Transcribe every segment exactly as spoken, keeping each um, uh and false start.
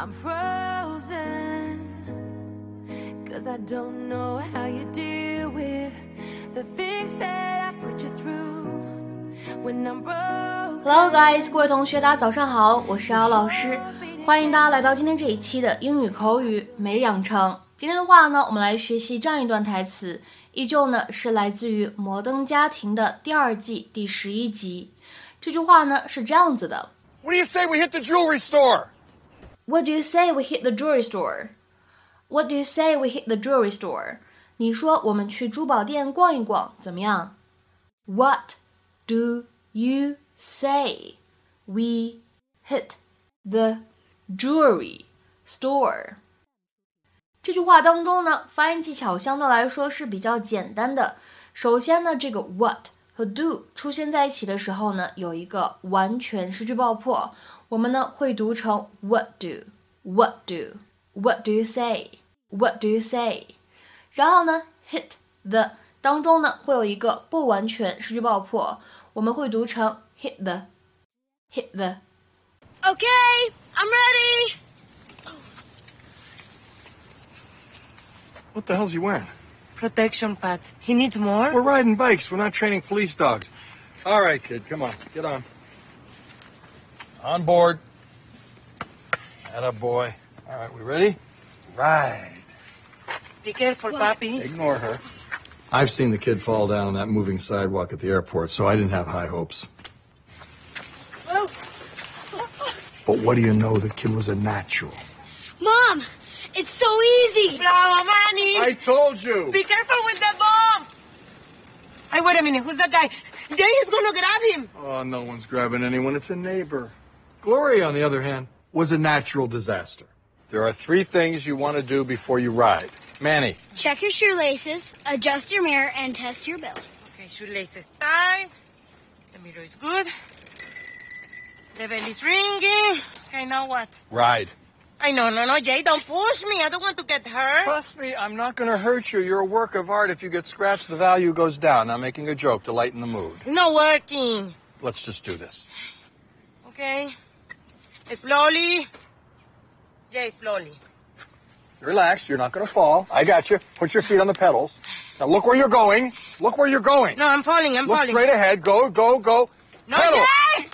I'm frozen, cause I don't know how you deal with the things that I put you through when I'm broken. Hello guys， 各位同学大家早上好，我是姚老师，欢迎大家来到今天这一期的英语口语每日养成。今天的话呢，我们来学习这样一段台词，依旧呢是来自于《摩登家庭》的第二季第十一集。这句话呢是这样子的 ：What do you say we hit the jewelry store? What do you say we hit the jewelry store? What do you say we hit the jewelry store? 你说我们去珠宝店逛一逛怎么样 ？What do you say we hit the jewelry store?这句话当中呢，发音技巧相对来说是比较简单的。首先呢，这个 what 和 do 出现在一起的时候呢，有一个完全失去爆破，我们呢会读成 what do what do what do you say what do you say。然后呢 hit the 当中呢会有一个不完全失去爆破，我们会读成 hit the hit the。Okay, I'm ready.What the hell's he wearing? Protection pads. He needs more? We're riding bikes. We're not training police dogs. All right, kid, come on. Get on. On board. Atta boy. All right, we ready? Ride. Be careful, Papi. Ignore her. I've seen the kid fall down on that moving sidewalk at the airport, so I didn't have high hopes. Whoa. But what do you know? The kid was a natural. Mom!It's so easy. Bravo, Manny. I told you. Be careful with the bomb. Hey, wait a minute. Who's that guy? Jay is going to grab him. Oh, no one's grabbing anyone. It's a neighbor. Gloria, on the other hand, was a natural disaster. There are three things you want to do before you ride. Manny. Check your shoelaces, adjust your mirror, and test your belly. Okay, shoelaces tied. The mirror is good. The belly's ringing. Okay, now what? Ride.I know, no, no, Jay, don't push me. I don't want to get hurt. Trust me, I'm not going to hurt you. You're a work of art. If you get scratched, the value goes down. I'm making a joke to lighten the mood. It's not working. Let's just do this. Okay. Slowly. Jay, slowly. Relax. You're not going to fall. I got you. Put your feet on the pedals. Now look where you're going. Look where you're going. No, I'm falling. I'm look falling. Look straight ahead. Go, go, go. No, pedal. Jay!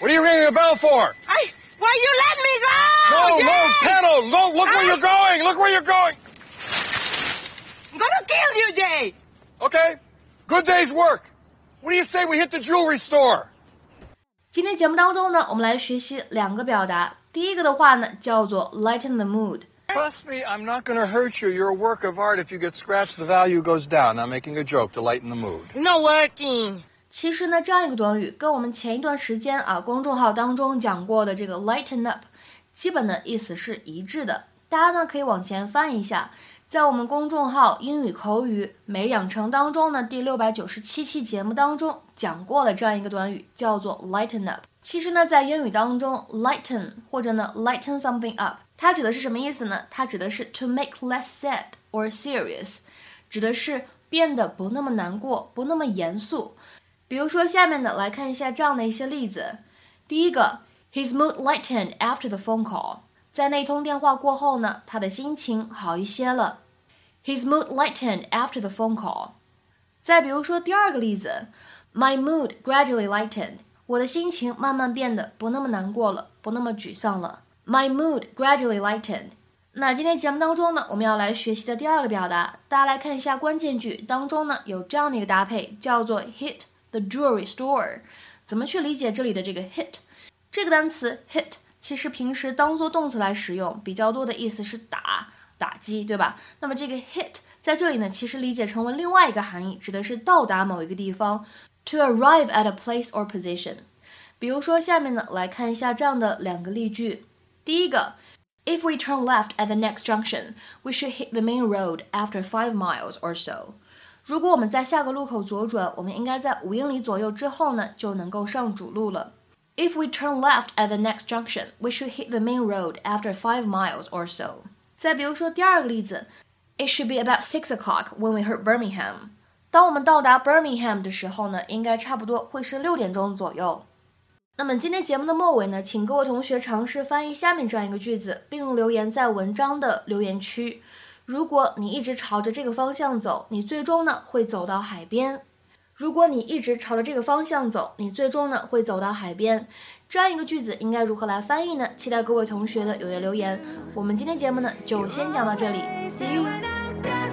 What are you ringing a bell for? I...Why you let me go? No, Jay! No, pedal. No, look I... where you're going. Look where you're going. I'm going to kill you, Jay. Okay. Good day's work. What do you say we hit the jewelry store? 今天节目当中呢，我们来学习两个表达。第一个的话呢，叫做 lighten the mood. Trust me, I'm not going to hurt you. You're a work of art. If you get scratched, the value goes down. I'm making a joke to lighten the mood. It's not working.其实呢，这样一个短语跟我们前一段时间啊公众号当中讲过的这个 lighten up 基本的意思是一致的。大家呢可以往前翻一下，在我们公众号英语口语每日养成当中呢，第六百九十七期节目当中讲过了这样一个短语，叫做 lighten up。其实呢，在英语当中 lighten 或者呢 lighten something up， 它指的是什么意思呢？它指的是 to make less sad or serious， 指的是变得不那么难过，不那么严肃。比如说下面的来看一下这样的一些例子。第一个 His mood lightened after the phone call. 在那通电话过后呢，他的心情好一些了。His mood lightened after the phone call. 再比如说第二个例子 My mood gradually lightened. 我的心情慢慢变得不那么难过了，不那么沮丧了。My mood gradually lightened. 那今天节目当中呢，我们要来学习的第二个表达，大家来看一下关键句当中呢，有这样的一个搭配，叫做 hit the jewelry store。 怎么去理解这里的这个 hit 这个单词 hit 其实平时当作动词来使用比较多的意思是打打击，对吧？那么这个 hit 在这里呢其实理解成为另外一个含义，指的是到达某一个地方， to arrive at a place or position。 比如说下面呢来看一下这样的两个例句。第一个 If we turn left at the next junction, we should hit the main road after five miles or so.如果我们在下个路口左转，我们应该在五英里左右之后呢，就能够上主路了。If we turn left at the next junction, we should hit the main road after five miles or so. 再比如说第二个例子 It should be about six o'clock when we hit Birmingham. 当我们到达 Birmingham 的时候呢，应该差不多会是六点钟左右。那么今天节目的末尾呢，请各位同学尝试翻译下面这样一个句子，并留言在文章的留言区。如果你一直朝着这个方向走，你最终呢会走到海边。如果你一直朝着这个方向走，你最终呢会走到海边。这样一个句子应该如何来翻译呢？期待各位同学的踊跃留言。我们今天节目呢就先讲到这里，See you。